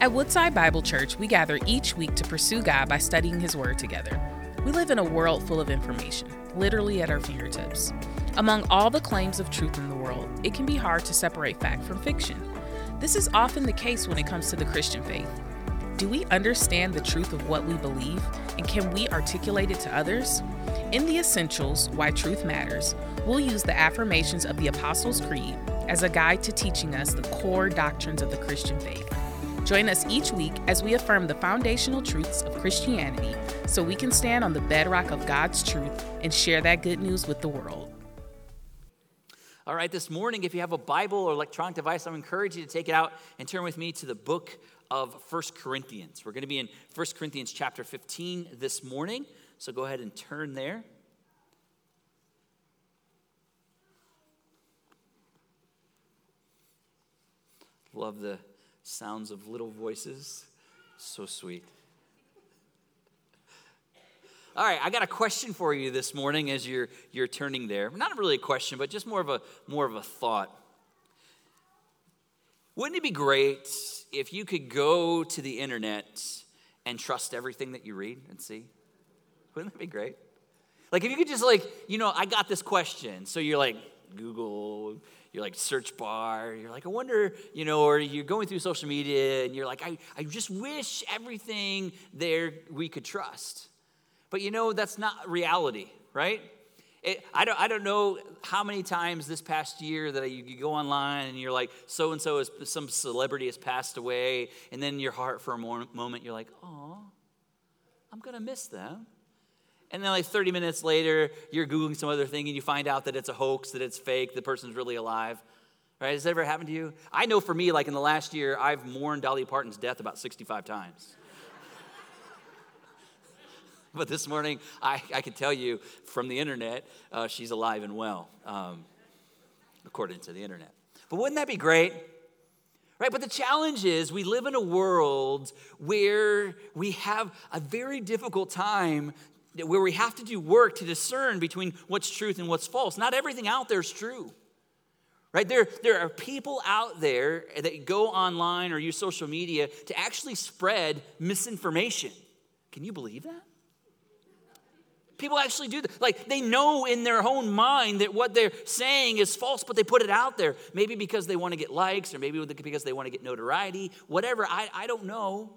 At Woodside Bible Church, we gather each week to pursue God by studying His Word together. We live in a world full of information, literally at our fingertips. Among all the claims of truth in the world, it can be hard to separate fact from fiction. This is often the case when it comes to the Christian faith. Do we understand the truth of what we believe, and can we articulate it to others? In The Essentials: Why Truth Matters, we'll use the affirmations of the Apostles' Creed as a guide to teaching us the core doctrines of the Christian faith. Join us each week as we affirm the foundational truths of Christianity so we can stand on the bedrock of God's truth and share that good news with the world. All right, this morning, if you have a Bible or electronic device, I would encourage you to take it out and turn with me to the book of First Corinthians. We're going to be in First Corinthians chapter 15 this morning, so go ahead and turn there. Love the sounds of little voices. So sweet. All right, I got a question for you this morning as you're turning there. Not really a question, but just more of a thought. Wouldn't it be great if you could go to the internet and trust everything that you read and see? Wouldn't that be great? Like if you could just I got this question. So you're like, Google, you're like search bar, you're like, I wonder, or you're going through social media and you're like, I just wish everything there we could trust. But that's not reality, right? I don't know how many times this past year that you go online and you're like, so-and-so, some celebrity has passed away, and then your heart for a moment, you're like, oh, I'm going to miss them. And then 30 minutes later, you're Googling some other thing and you find out that it's a hoax, that it's fake, the person's really alive, right? Has that ever happened to you? I know for me, in the last year, I've mourned Dolly Parton's death about 65 times. But this morning, I could tell you from the internet, she's alive and well, according to the internet. But wouldn't that be great? Right? But the challenge is we live in a world where we have a very difficult time, where we have to do work to discern between what's truth and what's false. Not everything out there is true. Right? There are people out there that go online or use social media to actually spread misinformation. Can you believe that? People actually do that. They know in their own mind that what they're saying is false, but they put it out there. Maybe because they want to get likes, or maybe because they want to get notoriety, whatever. I don't know.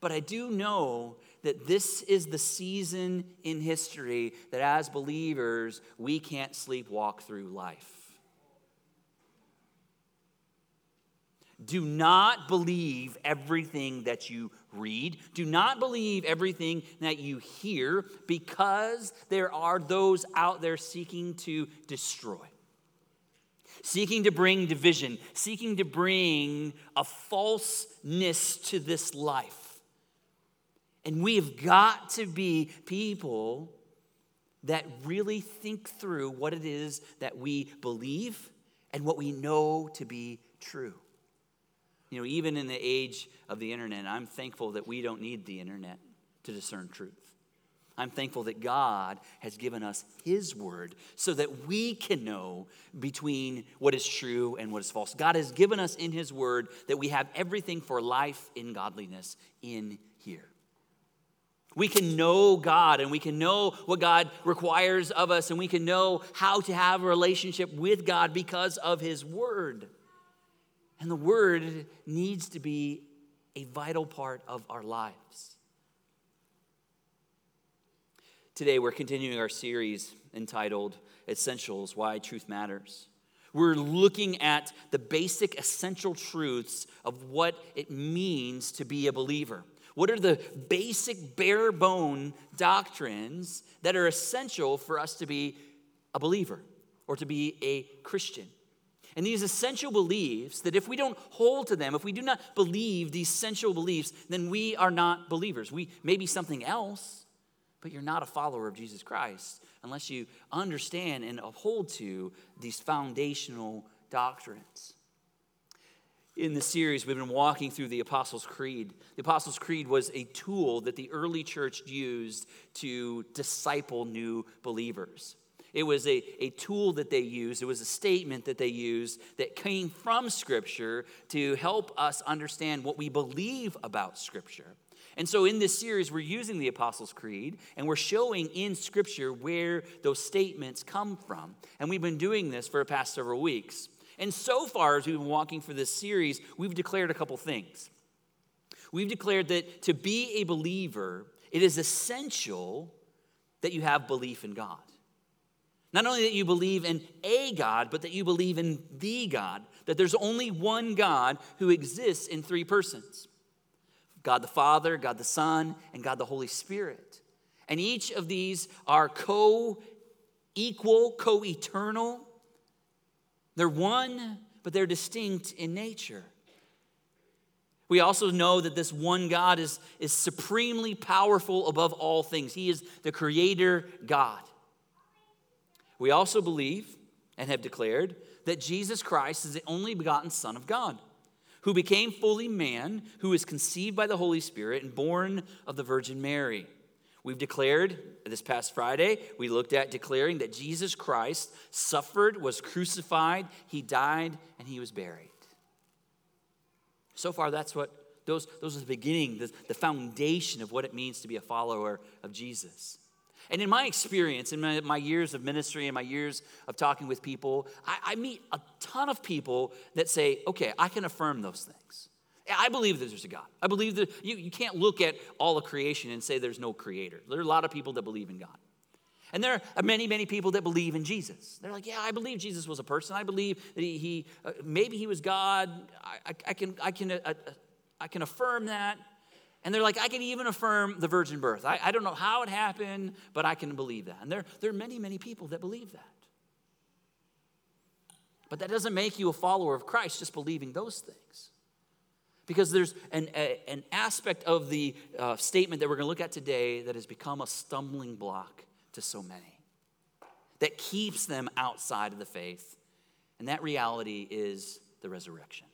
But I do know that this is the season in history that as believers, we can't sleepwalk through life. Do not believe everything that you read. Do not believe everything that you hear, because there are those out there seeking to destroy, seeking to bring division, seeking to bring a falseness to this life. And we've got to be people that really think through what it is that we believe and what we know to be true. Even in the age of the internet, I'm thankful that we don't need the internet to discern truth. I'm thankful that God has given us His word so that we can know between what is true and what is false. God has given us in His word that we have everything for life in godliness in here. We can know God, and we can know what God requires of us, and we can know how to have a relationship with God because of His word. And the word needs to be a vital part of our lives. Today, we're continuing our series entitled Essentials: Why Truth Matters. We're looking at the basic essential truths of what it means to be a believer. What are the basic bare-bone doctrines that are essential for us to be a believer or to be a Christian? And these essential beliefs, that if we don't hold to them, if we do not believe these essential beliefs, then we are not believers. We may be something else, but you're not a follower of Jesus Christ unless you understand and uphold to these foundational doctrines. In the series, we've been walking through the Apostles' Creed. The Apostles' Creed was a tool that the early church used to disciple new believers. It was a tool that they used. It was a statement that they used that came from Scripture to help us understand what we believe about Scripture. And so in this series, we're using the Apostles' Creed, and we're showing in Scripture where those statements come from. And we've been doing this for the past several weeks. And so far, as we've been walking through this series, we've declared a couple things. We've declared that to be a believer, it is essential that you have belief in God. Not only that you believe in a God, but that you believe in the God, that there's only one God who exists in three persons: God the Father, God the Son, and God the Holy Spirit. And each of these are co-equal, co-eternal. They're one, but they're distinct in nature. We also know that this one God is supremely powerful above all things. He is the creator God. We also believe and have declared that Jesus Christ is the only begotten Son of God, who became fully man, who was conceived by the Holy Spirit and born of the Virgin Mary. We've declared, this past Friday, we looked at declaring that Jesus Christ suffered, was crucified, he died, and he was buried. So far, that's what, those are the beginning, the foundation of what it means to be a follower of Jesus. And in my experience, in my years of ministry and my years of talking with people, I meet a ton of people that say, okay, I can affirm those things. I believe that there's a God. I believe that you can't look at all of creation and say there's no creator. There are a lot of people that believe in God. And there are many, many people that believe in Jesus. They're like, yeah, I believe Jesus was a person. I believe that he maybe he was God. I can affirm that. And they're like, I can even affirm the virgin birth. I don't know how it happened, but I can believe that. And there are many, many people that believe that. But that doesn't make you a follower of Christ just believing those things. Because there's an aspect of the statement that we're going to look at today that has become a stumbling block to so many, that keeps them outside of the faith. And that reality is the resurrection.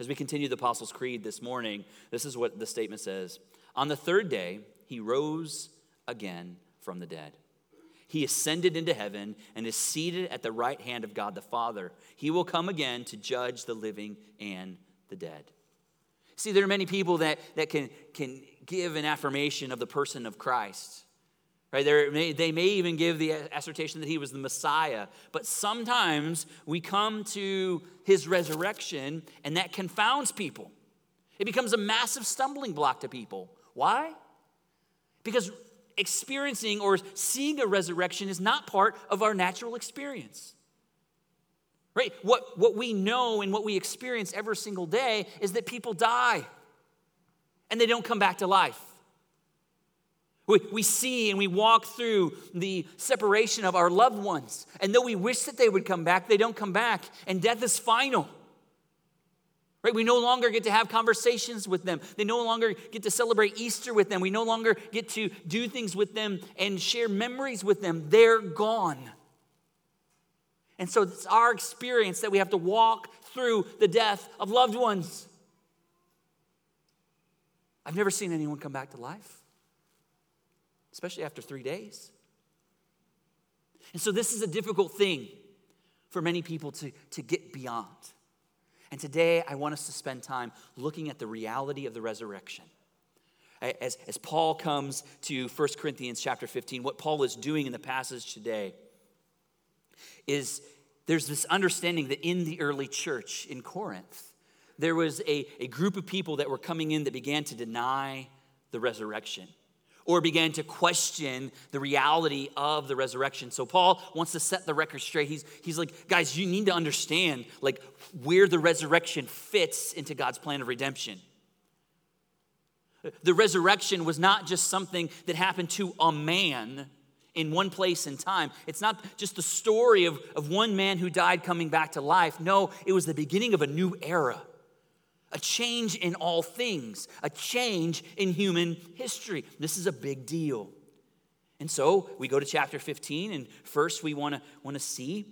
As we continue the Apostles' Creed this morning, this is what the statement says. On the third day, he rose again from the dead. He ascended into heaven and is seated at the right hand of God the Father. He will come again to judge the living and the dead. See, there are many people that can give an affirmation of the person of Christ. Right? They may even give the assertion that he was the Messiah. But sometimes we come to his resurrection, and that confounds people. It becomes a massive stumbling block to people. Why? Because experiencing or seeing a resurrection is not part of our natural experience. Right? What we know and what we experience every single day is that people die, and they don't come back to life. We see and we walk through the separation of our loved ones. And though we wish that they would come back, they don't come back. And death is final. Right? We no longer get to have conversations with them. They no longer get to celebrate Easter with them. We no longer get to do things with them and share memories with them. They're gone. And so it's our experience that we have to walk through the death of loved ones. I've never seen anyone come back to life, especially after 3 days. And so this is a difficult thing for many people to get beyond. And today I want us to spend time looking at the reality of the resurrection. As Paul comes to 1 Corinthians chapter 15, what Paul is doing in the passage today is there's this understanding that in the early church in Corinth, there was a group of people that were coming in that began to deny the resurrection, or began to question the reality of the resurrection. So Paul wants to set the record straight. He's like, guys, you need to understand like where the resurrection fits into God's plan of redemption. The resurrection was not just something that happened to a man in one place and time. It's not just the story of one man who died coming back to life. No, it was the beginning of a new era. A change in all things, a change in human history. This is a big deal. And so we go to chapter 15, and first we want to see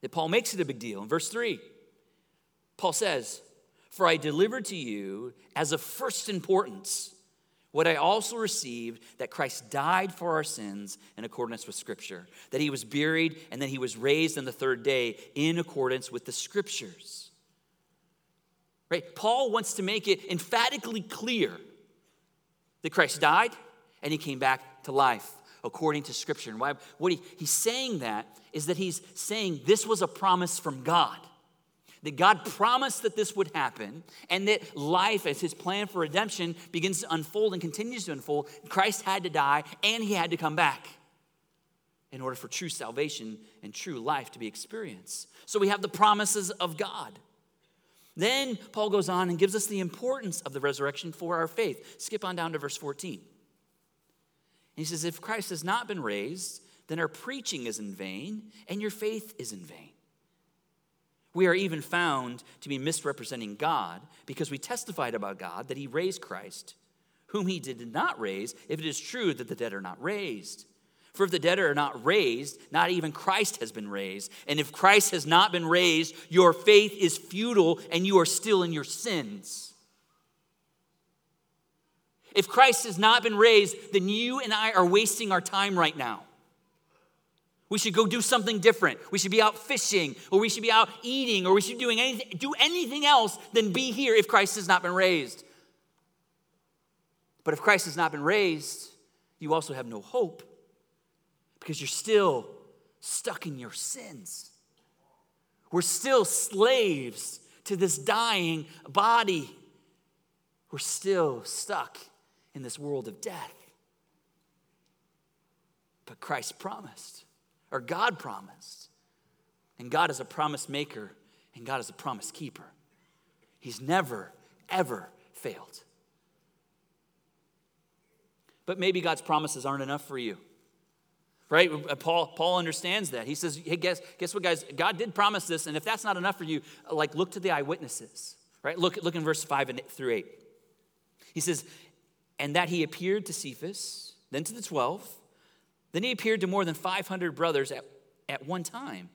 that Paul makes it a big deal. In verse 3, Paul says, "For I delivered to you as of first importance what I also received, that Christ died for our sins in accordance with Scripture, that he was buried and that he was raised on the third day in accordance with the Scriptures. Right? Paul wants to make it emphatically clear that Christ died and he came back to life according to Scripture. And why? What he's saying that is that he's saying this was a promise from God. That God promised that this would happen, and that life, as his plan for redemption begins to unfold and continues to unfold, Christ had to die and he had to come back in order for true salvation and true life to be experienced. So we have the promises of God. Then Paul goes on and gives us the importance of the resurrection for our faith. Skip on down to verse 14. He says, if Christ has not been raised, then our preaching is in vain and your faith is in vain. We are even found to be misrepresenting God because we testified about God that he raised Christ, whom he did not raise, if it is true that the dead are not raised. For if the dead are not raised, not even Christ has been raised. And if Christ has not been raised, your faith is futile and you are still in your sins. If Christ has not been raised, then you and I are wasting our time right now. We should go do something different. We should be out fishing, or we should be out eating, or we should do anything else than be here if Christ has not been raised. But if Christ has not been raised, you also have no hope because you're still stuck in your sins. We're still slaves to this dying body. We're still stuck in this world of death. But Christ promised. Or God promised. And God is a promise maker, and God is a promise keeper. He's never, ever failed. But maybe God's promises aren't enough for you. Right? Paul understands that. He says, hey, guess what, guys? God did promise this, and if that's not enough for you, like, look to the eyewitnesses. Right? Look in verse 5 through 8. He says, and that he appeared to Cephas, then to the 12. Then he appeared to more than 500 brothers at one time,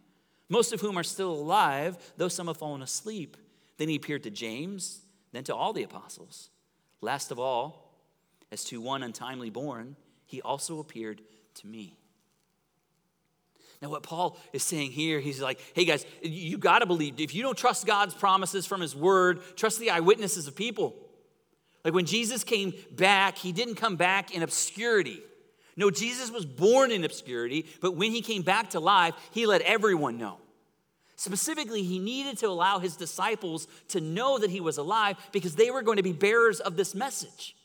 most of whom are still alive, though some have fallen asleep. Then he appeared to James, then to all the apostles. Last of all, as to one untimely born, he also appeared to me. Now what Paul is saying here, he's like, hey guys, you got to believe. If you don't trust God's promises from his word, trust the eyewitnesses of people. Like when Jesus came back, he didn't come back in obscurity. No, Jesus was born in obscurity, but when he came back to life, he let everyone know. Specifically, he needed to allow his disciples to know that he was alive because they were going to be bearers of this message.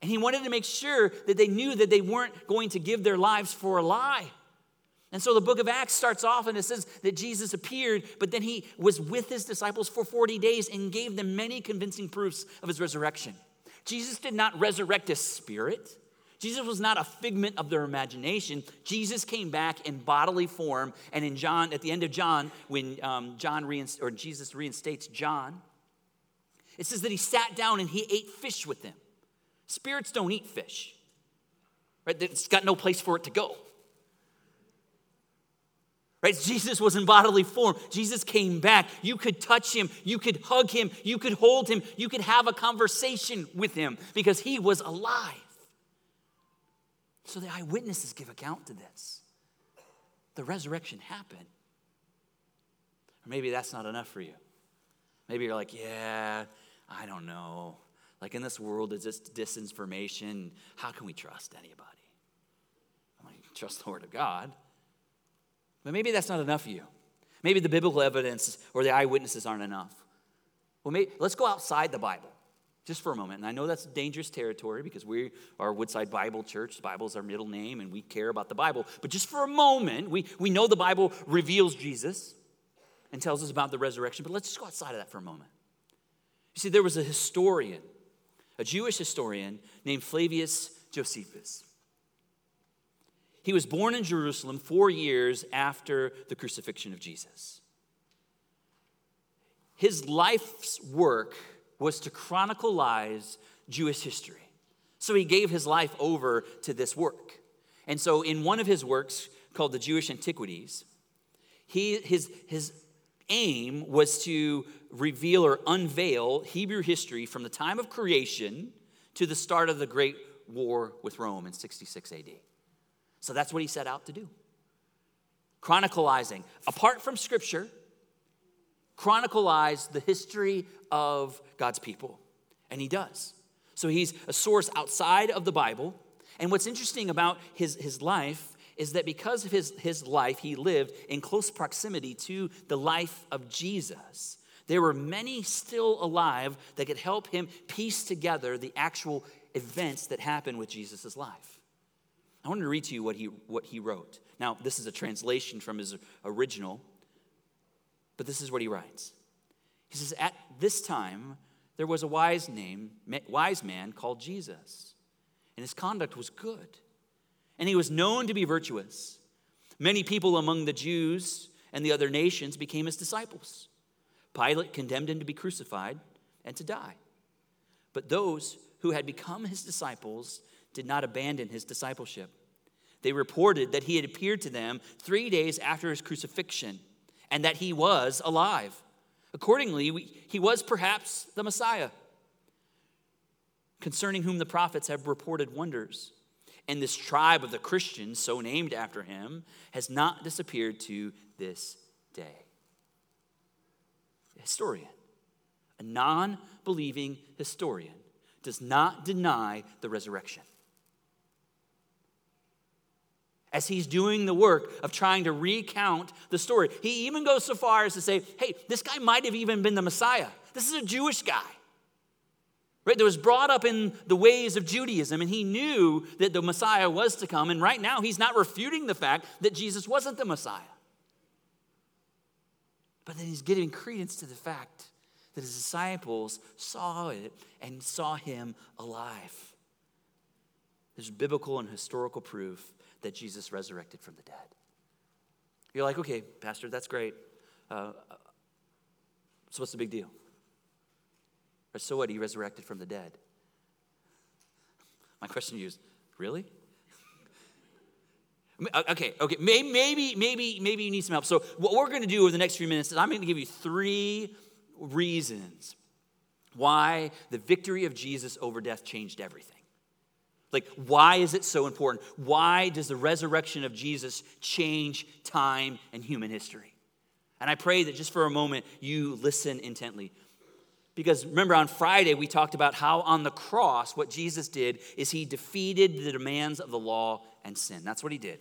And he wanted to make sure that they knew that they weren't going to give their lives for a lie. And so the book of Acts starts off and it says that Jesus appeared, but then he was with his disciples for 40 days and gave them many convincing proofs of his resurrection. Jesus did not resurrect his spirit. Jesus was not a figment of their imagination. Jesus came back in bodily form, and in John, at the end of John, when Jesus reinstates John, it says that he sat down and he ate fish with them. Spirits don't eat fish, right? It's got no place for it to go. Right? Jesus was in bodily form. Jesus came back. You could touch him. You could hug him. You could hold him. You could have a conversation with him because he was alive. So the eyewitnesses give account to this. The resurrection happened. Or maybe that's not enough for you. Maybe you're like, yeah, I don't know. Like in this world, it's just disinformation. How can we trust anybody? I'm like, trust the word of God. But maybe that's not enough for you. Maybe the biblical evidence or the eyewitnesses aren't enough. Well, maybe, let's go outside the Bible. Just for a moment, and I know that's dangerous territory because we are Woodside Bible Church. The Bible is our middle name, and we care about the Bible. But just for a moment, we know the Bible reveals Jesus and tells us about the resurrection, but let's just go outside of that for a moment. You see, there was a Jewish historian named Flavius Josephus. He was born in Jerusalem 4 years after the crucifixion of Jesus. His life's work was to chronicleize Jewish history. So he gave his life over to this work. And so in one of his works called The Jewish Antiquities, his aim was to reveal or unveil Hebrew history from the time of creation to the start of the Great War with Rome in 66 AD. So that's what he set out to do. Chronicalizing, apart from Scripture, chronicalize the history of God's people. And he does. So he's a source outside of the Bible. And what's interesting about his life is that because of his life, he lived in close proximity to the life of Jesus. There were many still alive that could help him piece together the actual events that happened with Jesus' life. I wanted to read to you what he wrote. Now, this is a translation from his original, but this is what he writes. He says, "At this time, there was a wise man called Jesus, and his conduct was good. And he was known to be virtuous. Many people among the Jews and the other nations became his disciples. Pilate condemned him to be crucified and to die. But those who had become his disciples did not abandon his discipleship. They reported that he had appeared to them 3 days after his crucifixion and that he was alive. Accordingly, he was perhaps the Messiah, concerning whom the prophets have reported wonders. And this tribe of the Christians, so named after him, has not disappeared to this day." A historian, a non-believing historian, does not deny the resurrection. As he's doing the work of trying to recount the story, he even goes so far as to say, hey, this guy might have even been the Messiah. This is a Jewish guy. Right, that was brought up in the ways of Judaism, and he knew that the Messiah was to come, and right now he's not refuting the fact that Jesus wasn't the Messiah. But then he's giving credence to the fact that his disciples saw it and saw him alive. There's biblical and historical proof that Jesus resurrected from the dead. You're like, okay, Pastor, that's great. So what's the big deal? Or so what, he resurrected from the dead. My question to you is, really? Okay. Maybe you need some help. So what we're going to do over the next few minutes is I'm going to give you 3 reasons why the victory of Jesus over death changed everything. Like, why is it so important? Why does the resurrection of Jesus change time and human history? And I pray that just for a moment you listen intently. Because remember, on Friday, we talked about how on the cross, what Jesus did is he defeated the demands of the law and sin. That's what he did,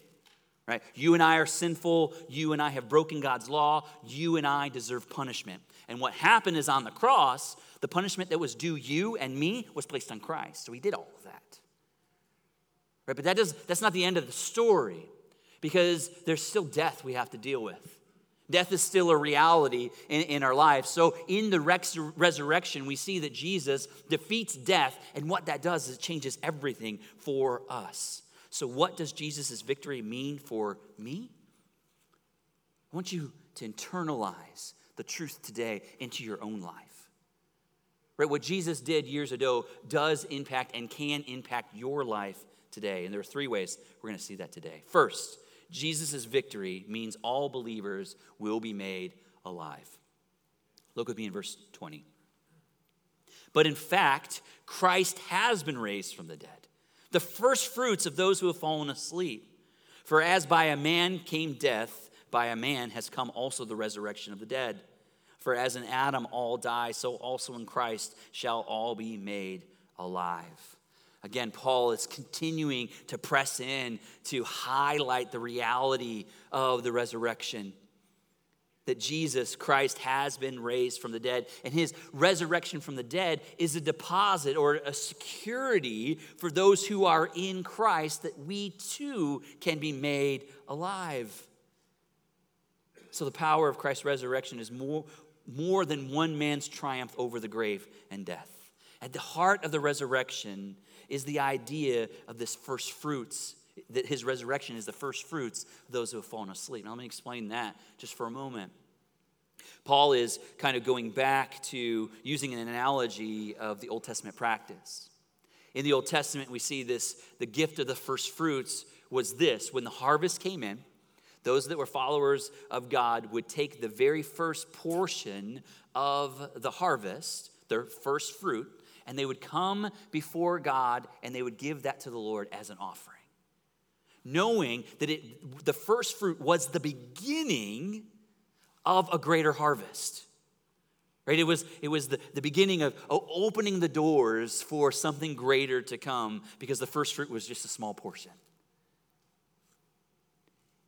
right? You and I are sinful. You and I have broken God's law. You and I deserve punishment. And what happened is on the cross, the punishment that was due you and me was placed on Christ. So he did all of that, right? But that's not the end of the story, because there's still death we have to deal with. Death is still a reality in our lives. So in the resurrection, we see that Jesus defeats death. And what that does is it changes everything for us. So what does Jesus' victory mean for me? I want you to internalize the truth today into your own life. Right? What Jesus did years ago does impact and can impact your life today. And there are 3 ways we're going to see that today. First, Jesus' victory means all believers will be made alive. Look with me in verse 20. But in fact, Christ has been raised from the dead, the first fruits of those who have fallen asleep. For as by a man came death, by a man has come also the resurrection of the dead. For as in Adam all die, so also in Christ shall all be made alive. Again, Paul is continuing to press in to highlight the reality of the resurrection, that Jesus Christ has been raised from the dead, and his resurrection from the dead is a deposit or a security for those who are in Christ, that we too can be made alive. So the power of Christ's resurrection is more than one man's triumph over the grave and death. At the heart of the resurrection is the idea of this first fruits, that his resurrection is the first fruits of those who have fallen asleep. Now let me explain that just for a moment. Paul is kind of going back to using an analogy of the Old Testament practice. In the Old Testament, we see this, the gift of the first fruits was this: when the harvest came in, those that were followers of God would take the very first portion of the harvest, their first fruit, and they would come before God and they would give that to the Lord as an offering, knowing that the first fruit was the beginning of a greater harvest. Right? It was the beginning of opening the doors for something greater to come, because the first fruit was just a small portion.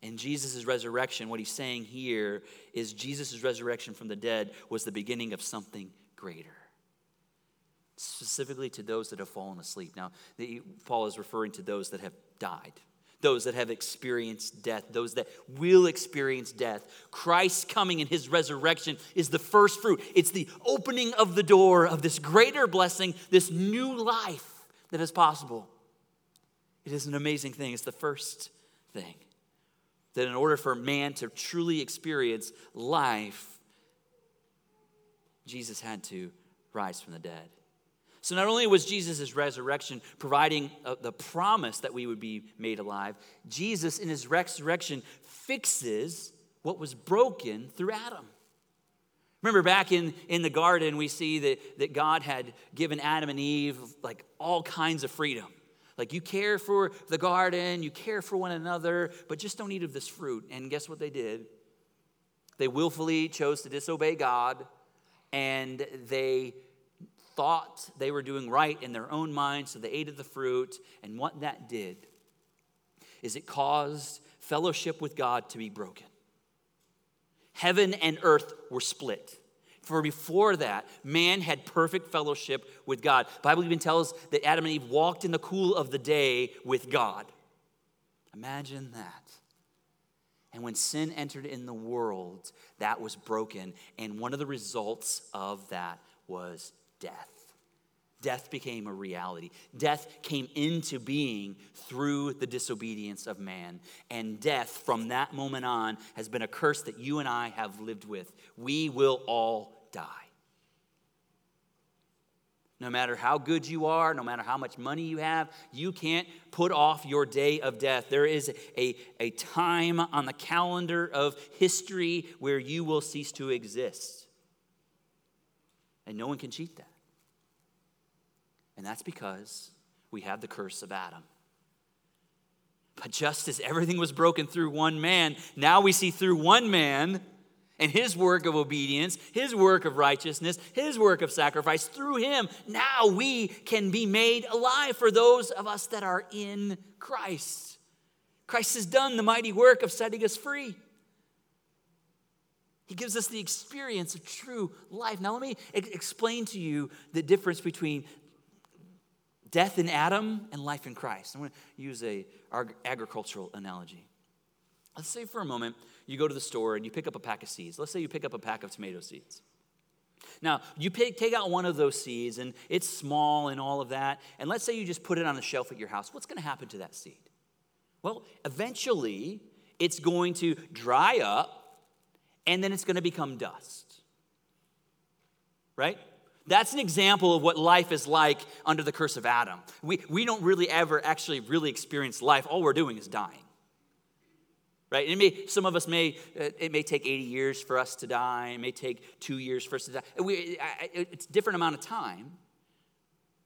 And Jesus' resurrection, what he's saying here is Jesus' resurrection from the dead was the beginning of something greater, specifically to those that have fallen asleep. Now, Paul is referring to those that have died, those that have experienced death, those that will experience death. Christ's coming and his resurrection is the first fruit. It's the opening of the door of this greater blessing, this new life that is possible. It is an amazing thing. It's the first thing. That in order for man to truly experience life, Jesus had to rise from the dead. So not only was Jesus' resurrection providing the promise that we would be made alive, Jesus in his resurrection fixes what was broken through Adam. Remember back in the garden, we see that God had given Adam and Eve like all kinds of freedom. Like, you care for the garden, you care for one another, but just don't eat of this fruit. And guess what they did? They willfully chose to disobey God, and they thought they were doing right in their own minds, so they ate of the fruit. And what that did is it caused fellowship with God to be broken. Heaven and earth were split. For before that, man had perfect fellowship with God. The Bible even tells that Adam and Eve walked in the cool of the day with God. Imagine that. And when sin entered in the world, that was broken. And one of the results of that was death. Death became a reality. Death came into being through the disobedience of man. And death, from that moment on, has been a curse that you and I have lived with. We will all die. No matter how good you are, no matter how much money you have, you can't put off your day of death. There is a time on the calendar of history where you will cease to exist. And no one can cheat that. And that's because we have the curse of Adam. But just as everything was broken through one man, now we see through one man and his work of obedience, his work of righteousness, his work of sacrifice, through him, now we can be made alive for those of us that are in Christ. Christ has done the mighty work of setting us free. He gives us the experience of true life. Now let me explain to you the difference between death in Adam and life in Christ. I'm going to use an agricultural analogy. Let's say for a moment you go to the store and you pick up a pack of seeds. Let's say you pick up a pack of tomato seeds. Now, you take out one of those seeds, and it's small and all of that, and let's say you just put it on a shelf at your house. What's going to happen to that seed? Well, eventually it's going to dry up, and then it's going to become dust. Right? That's an example of what life is like under the curse of Adam. We don't really ever actually really experience life. All we're doing is dying, right? It may take 80 years for us to die. It may take 2 years for us to die. It's a different amount of time,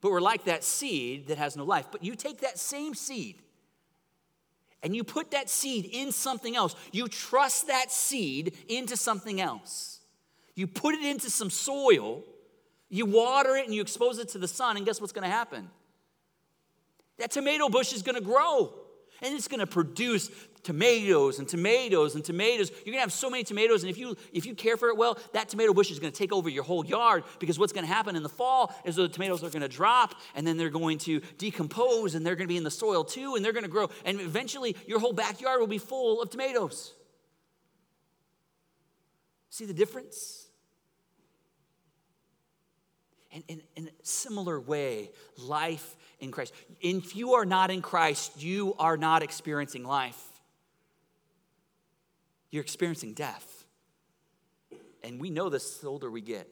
but we're like that seed that has no life. But you take that same seed and you put that seed in something else. You trust that seed into something else. You put it into some soil. You water it and you expose it to the sun, and guess what's going to happen? That tomato bush is going to grow, and it's going to produce tomatoes and tomatoes and tomatoes. You're going to have so many tomatoes, and if you care for it well, that tomato bush is going to take over your whole yard, because what's going to happen in the fall is the tomatoes are going to drop, and then they're going to decompose, and they're going to be in the soil too, and they're going to grow, and eventually your whole backyard will be full of tomatoes. See the difference? And in a similar way, life in Christ. If you are not in Christ, you are not experiencing life. You're experiencing death. And we know this the older we get.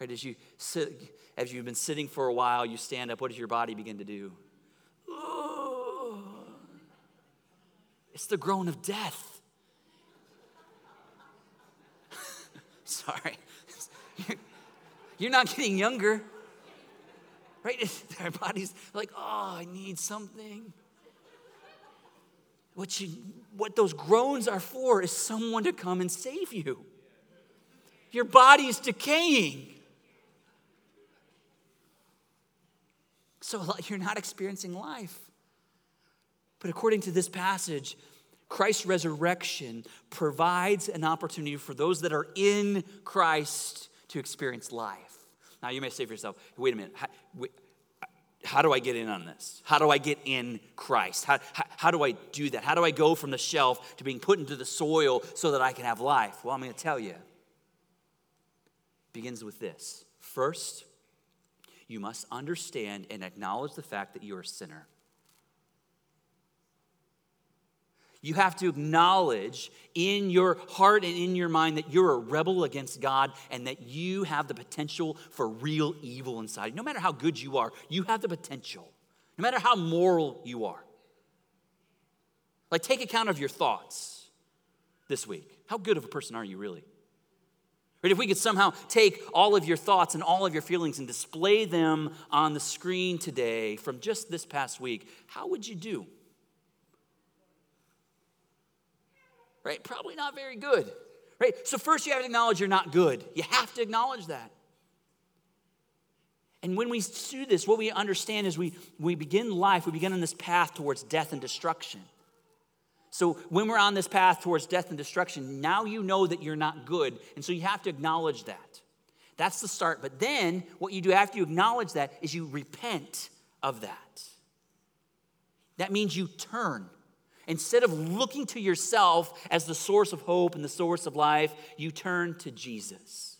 Right? As you've been sitting for a while, you stand up. What does your body begin to do? Oh, it's the groan of death. Sorry. You're not getting younger. right? Our body's like, oh, I need something. What those groans are for is someone to come and save you. Your body's decaying. So you're not experiencing life. But according to this passage, Christ's resurrection provides an opportunity for those that are in Christ to experience life. Now, you may say to yourself, wait a minute, how do I get in on this? How do I get in Christ? How do I do that? How do I go from the shelf to being put into the soil so that I can have life? Well, I'm going to tell you. It begins with this. First, you must understand and acknowledge the fact that you are a sinner. You have to acknowledge in your heart and in your mind that you're a rebel against God and that you have the potential for real evil inside. No matter how good you are, you have the potential. No matter how moral you are. Like, take account of your thoughts this week. How good of a person are you really? Right? If we could somehow take all of your thoughts and all of your feelings and display them on the screen today from just this past week, how would you do? Right? Probably not very good, right? So first you have to acknowledge you're not good. You have to acknowledge that. And when we do this, what we understand is we begin life, we begin on this path towards death and destruction. So when we're on this path towards death and destruction, now you know that you're not good, and so you have to acknowledge that. That's the start. But then what you do after you acknowledge that is you repent of that. That means you turn. Instead of looking to yourself as the source of hope and the source of life, you turn to Jesus.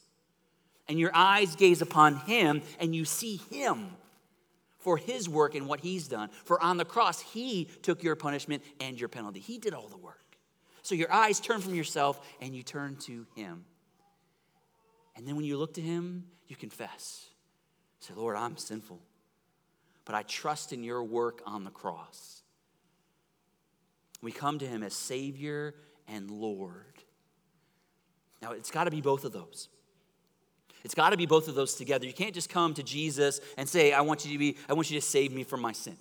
And your eyes gaze upon him, and you see him for his work and what he's done. For on the cross, he took your punishment and your penalty. He did all the work. So your eyes turn from yourself, and you turn to him. And then when you look to him, you confess. Say, Lord, I'm sinful, but I trust in your work on the cross. We come to him as Savior and Lord. Now, it's got to be both of those. It's got to be both of those together. You can't just come to Jesus and say, I want you to save me from my sin.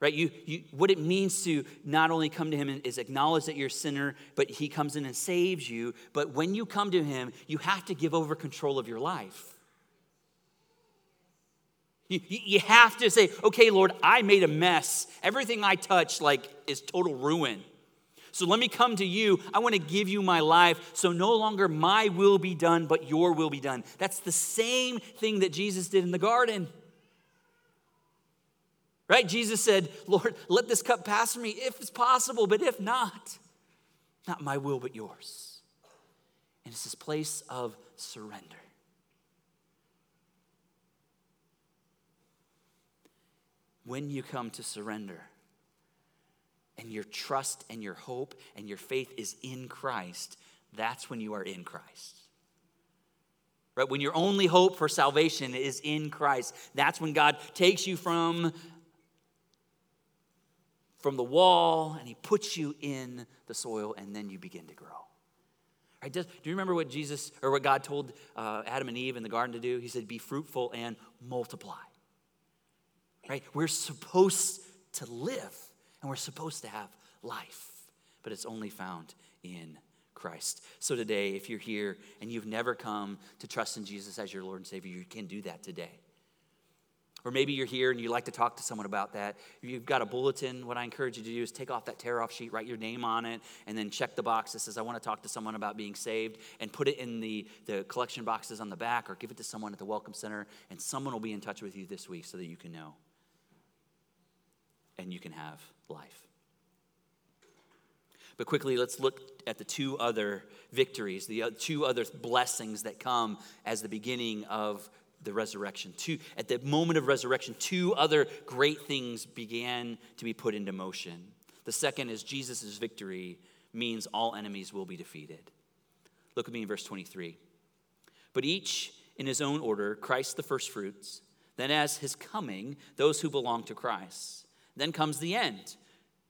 Right? What it means to not only come to him is acknowledge that you're a sinner, but he comes in and saves you. But when you come to him, you have to give over control of your life. You have to say, okay, Lord, I made a mess. Everything I touch, is total ruin. So let me come to you. I want to give you my life. So no longer my will be done, but your will be done. That's the same thing that Jesus did in the garden. Right? Jesus said, Lord, let this cup pass from me if it's possible, but if not, not my will, but yours. And it's this place of surrender. When you come to surrender and your trust and your hope and your faith is in Christ, that's when you are in Christ. Right? When your only hope for salvation is in Christ, that's when God takes you from the wall and he puts you in the soil and then you begin to grow. Right? Do you remember what Jesus or what God told Adam and Eve in the garden to do? He said, be fruitful and multiply. Right? We're supposed to live and we're supposed to have life, but it's only found in Christ. So today, if you're here and you've never come to trust in Jesus as your Lord and Savior, you can do that today. Or maybe you're here and you'd like to talk to someone about that. If you've got a bulletin, what I encourage you to do is take off that tear-off sheet, write your name on it, and then check the box that says, I want to talk to someone about being saved, and put it in the collection boxes on the back or give it to someone at the Welcome Center, and someone will be in touch with you this week so that you can know. And you can have life. But quickly, let's look at the two other victories, the two other blessings that come as the beginning of the resurrection. At the moment of resurrection, two other great things began to be put into motion. The second is Jesus' victory means all enemies will be defeated. Look at me in verse 23. But each in his own order, Christ the first fruits, then as his coming, those who belong to Christ. Then comes the end,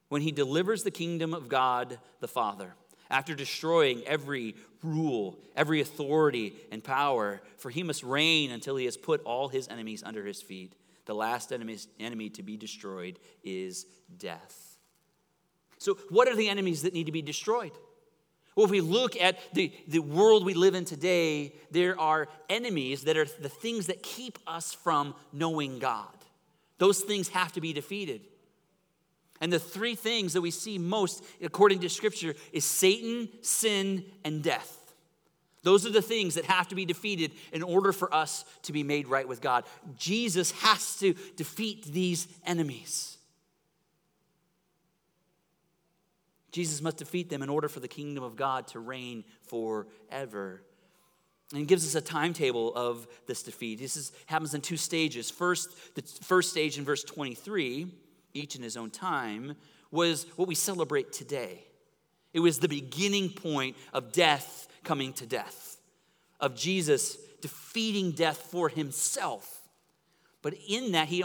when he delivers the kingdom of God the Father, after destroying every rule, every authority and power, for he must reign until he has put all his enemies under his feet. The last enemy to be destroyed is death. So what are the enemies that need to be destroyed? Well, if we look at the world we live in today, there are enemies that are the things that keep us from knowing God. Those things have to be defeated. And the three things that we see most, according to Scripture, is Satan, sin, and death. Those are the things that have to be defeated in order for us to be made right with God. Jesus has to defeat these enemies. Jesus must defeat them in order for the kingdom of God to reign forever. And he gives us a timetable of this defeat. This happens in two stages. The first stage in verse 23, each in his own time, was what we celebrate today. It was the beginning point of death coming to death, of Jesus defeating death for himself. But in that, he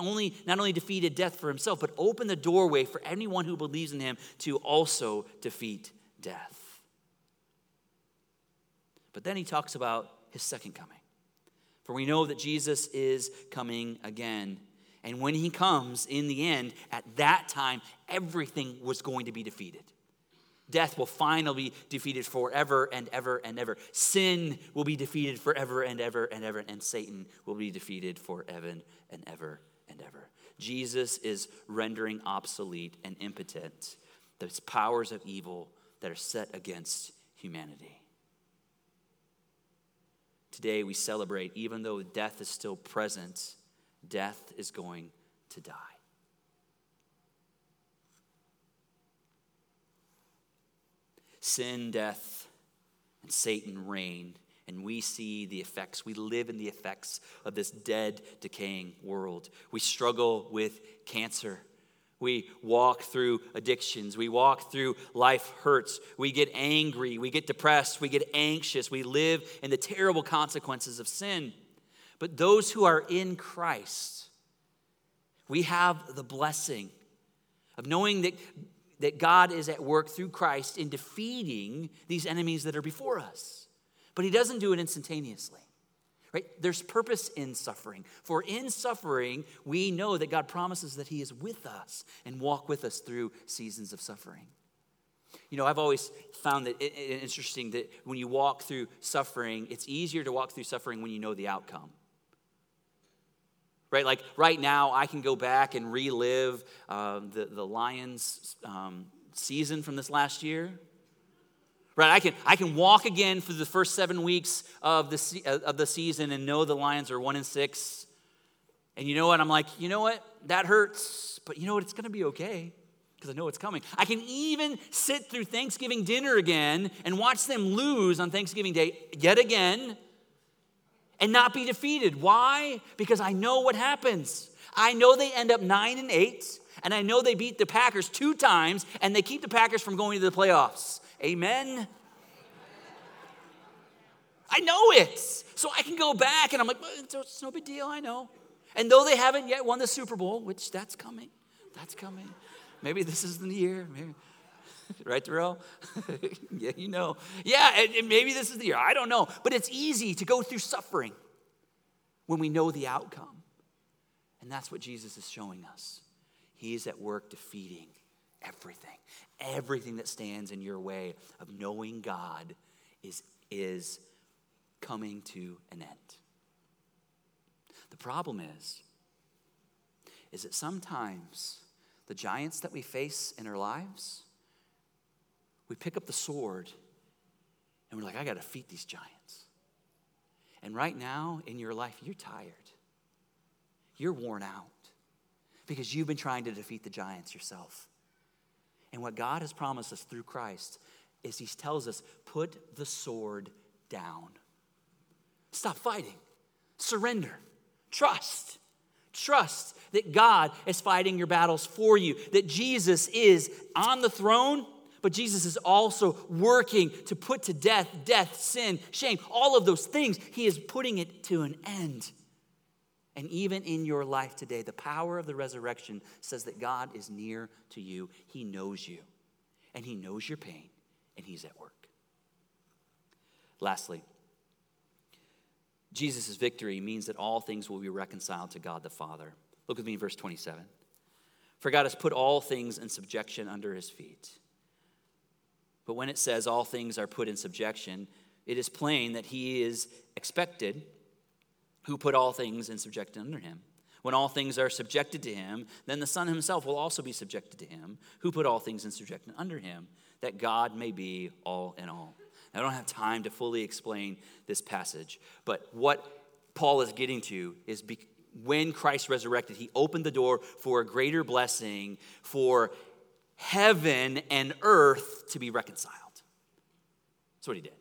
not only defeated death for himself, but opened the doorway for anyone who believes in him to also defeat death. But then he talks about his second coming. For we know that Jesus is coming again. And when he comes, in the end, at that time, everything was going to be defeated. Death will finally be defeated forever and ever and ever. Sin will be defeated forever and ever and ever. And Satan will be defeated forever and ever and ever. Jesus is rendering obsolete and impotent those powers of evil that are set against humanity. Today we celebrate, even though death is still present, death is going to die. Sin, death, and Satan reign, and we see the effects. We live in the effects of this dead, decaying world. We struggle with cancer. We walk through addictions. We walk through life hurts. We get angry. We get depressed. We get anxious. We live in the terrible consequences of sin. But those who are in Christ, we have the blessing of knowing that God is at work through Christ in defeating these enemies that are before us. But he doesn't do it instantaneously, right? There's purpose in suffering. For in suffering, we know that God promises that he is with us and walk with us through seasons of suffering. You know, I've always found that it interesting that when you walk through suffering, it's easier to walk through suffering when you know the outcome. Right, like right now, I can go back and relive the Lions season from this last year. Right, I can walk again for the first 7 weeks of the season and know the Lions are 1-6, and you know what? I'm like, you know what? That hurts, but you know what? It's going to be okay because I know it's coming. I can even sit through Thanksgiving dinner again and watch them lose on Thanksgiving Day yet again. And not be defeated. Why? Because I know what happens. I know they end up 9-8, and I know they beat the Packers 2 times, and they keep the Packers from going to the playoffs. Amen? I know it. So I can go back, and I'm like, it's no big deal, I know. And though they haven't yet won the Super Bowl, which that's coming. Maybe this is the year, maybe. Right, Darrell? Yeah, you know. Yeah, and maybe this is the year. I don't know. But it's easy to go through suffering when we know the outcome. And that's what Jesus is showing us. He is at work defeating everything. Everything that stands in your way of knowing God is coming to an end. The problem is that sometimes the giants that we face in our lives, we pick up the sword and we're like, I got to defeat these giants. And right now in your life, you're tired. You're worn out because you've been trying to defeat the giants yourself. And what God has promised us through Christ is he tells us, put the sword down. Stop fighting. Surrender. Trust. Trust that God is fighting your battles for you, that Jesus is on the throne. But Jesus is also working to put to death, sin, shame, all of those things. He is putting it to an end. And even in your life today, the power of the resurrection says that God is near to you. He knows you, and he knows your pain, and he's at work. Lastly, Jesus' victory means that all things will be reconciled to God the Father. Look with me in verse 27. For God has put all things in subjection under his feet. But when it says all things are put in subjection, it is plain that he is expected who put all things in subjection under him. When all things are subjected to him, then the Son himself will also be subjected to him who put all things in subjection under him, that God may be all in all. I don't have time to fully explain this passage, but what Paul is getting to is when Christ resurrected, he opened the door for a greater blessing for heaven and earth to be reconciled. That's what he did.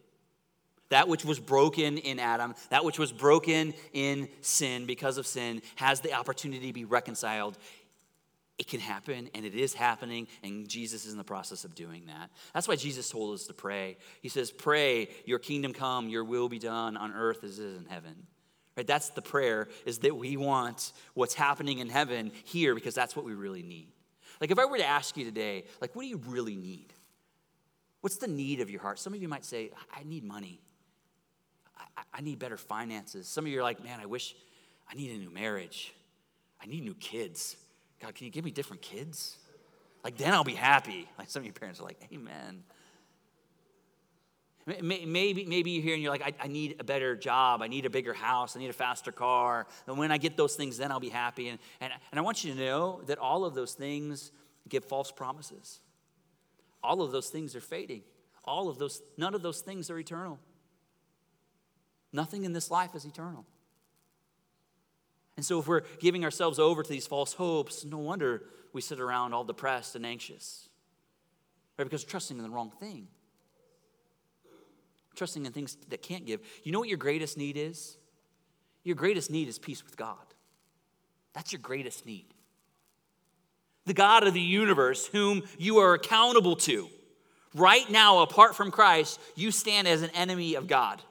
That which was broken in Adam, that which was broken in sin because of sin, has the opportunity to be reconciled. It can happen, and it is happening, and Jesus is in the process of doing that. That's why Jesus told us to pray. He says, pray, your kingdom come, your will be done on earth as it is in heaven. Right? That's the prayer, is that we want what's happening in heaven here, because that's what we really need. Like, if I were to ask you today, like, what do you really need? What's the need of your heart? Some of you might say, I need money. I need better finances. Some of you are like, man, I need a new marriage. I need new kids. God, can you give me different kids? Like, then I'll be happy. Like, some of your parents are like, amen. Maybe you're here and you're like, I need a better job. I need a bigger house. I need a faster car. And when I get those things, then I'll be happy. And I want you to know that all of those things give false promises. All of those things are fading. None of those things are eternal. Nothing in this life is eternal. And so if we're giving ourselves over to these false hopes, no wonder we sit around all depressed and anxious. Right? Because we're trusting in the wrong thing. Trusting in things that can't give. You know what your greatest need is? Your greatest need is peace with God. That's your greatest need. The God of the universe, whom you are accountable to. Right now, apart from Christ, you stand as an enemy of God.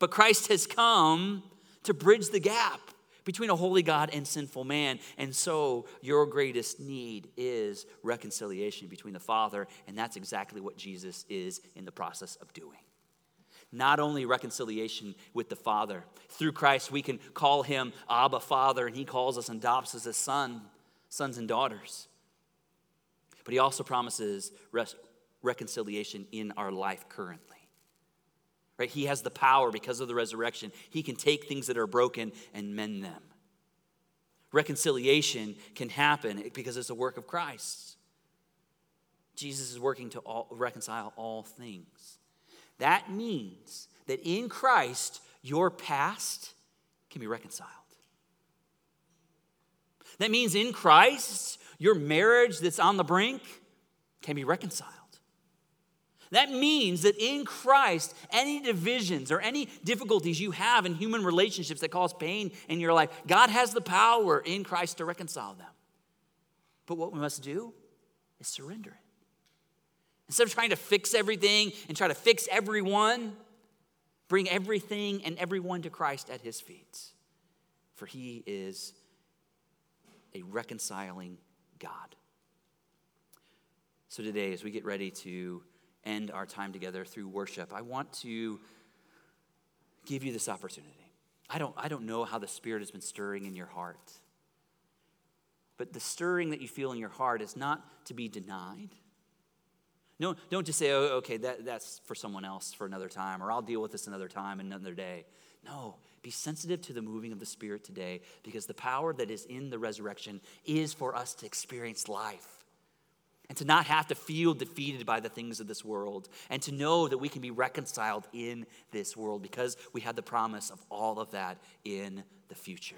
But Christ has come to bridge the gap between a holy God and sinful man. And so your greatest need is reconciliation between the Father, and that's exactly what Jesus is in the process of doing. Not only reconciliation with the Father. Through Christ, we can call him Abba, Father, and he calls us and adopts us as sons and daughters. But he also promises reconciliation in our life currently. Right? He has the power because of the resurrection. He can take things that are broken and mend them. Reconciliation can happen because it's a work of Christ. Jesus is working to reconcile all things. That means that in Christ, your past can be reconciled. That means in Christ, your marriage that's on the brink can be reconciled. That means that in Christ, any divisions or any difficulties you have in human relationships that cause pain in your life, God has the power in Christ to reconcile them. But what we must do is surrender it. Instead of trying to fix everything and try to fix everyone, bring everything and everyone to Christ at his feet. For he is a reconciling God. So today, as we get ready to end our time together through worship, I want to give you this opportunity. I don't know how the Spirit has been stirring in your heart, but the stirring that you feel in your heart is not to be denied. No, don't just say, oh, okay, that's for someone else for another time, or I'll deal with this another time, another day. No, be sensitive to the moving of the Spirit today, because the power that is in the resurrection is for us to experience life. And to not have to feel defeated by the things of this world. And to know that we can be reconciled in this world because we have the promise of all of that in the future.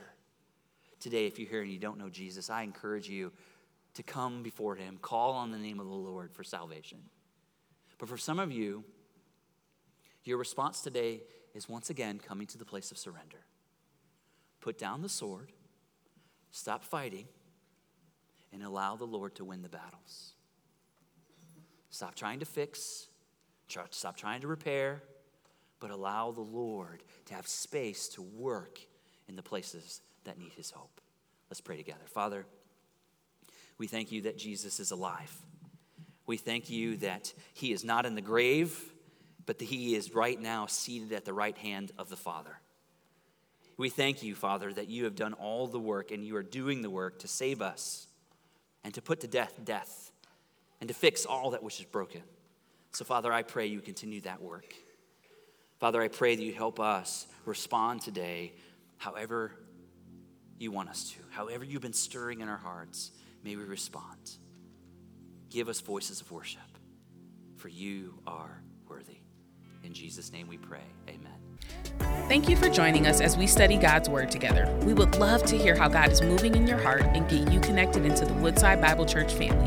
Today, if you're here and you don't know Jesus, I encourage you to come before him. Call on the name of the Lord for salvation. But for some of you, your response today is once again coming to the place of surrender. Put down the sword. Stop fighting. And allow the Lord to win the battles. Stop trying to fix, stop trying to repair, but allow the Lord to have space to work in the places that need his hope. Let's pray together. Father, we thank you that Jesus is alive. We thank you that he is not in the grave, but that he is right now seated at the right hand of the Father. We thank you, Father, that you have done all the work and you are doing the work to save us and to put to death death and to fix all that which is broken. So, Father, I pray you continue that work. Father, I pray that you help us respond today however you want us to. However you've been stirring in our hearts, may we respond. Give us voices of worship, for you are worthy. In Jesus' name we pray, amen. Thank you for joining us as we study God's Word together. We would love to hear how God is moving in your heart and get you connected into the Woodside Bible Church family.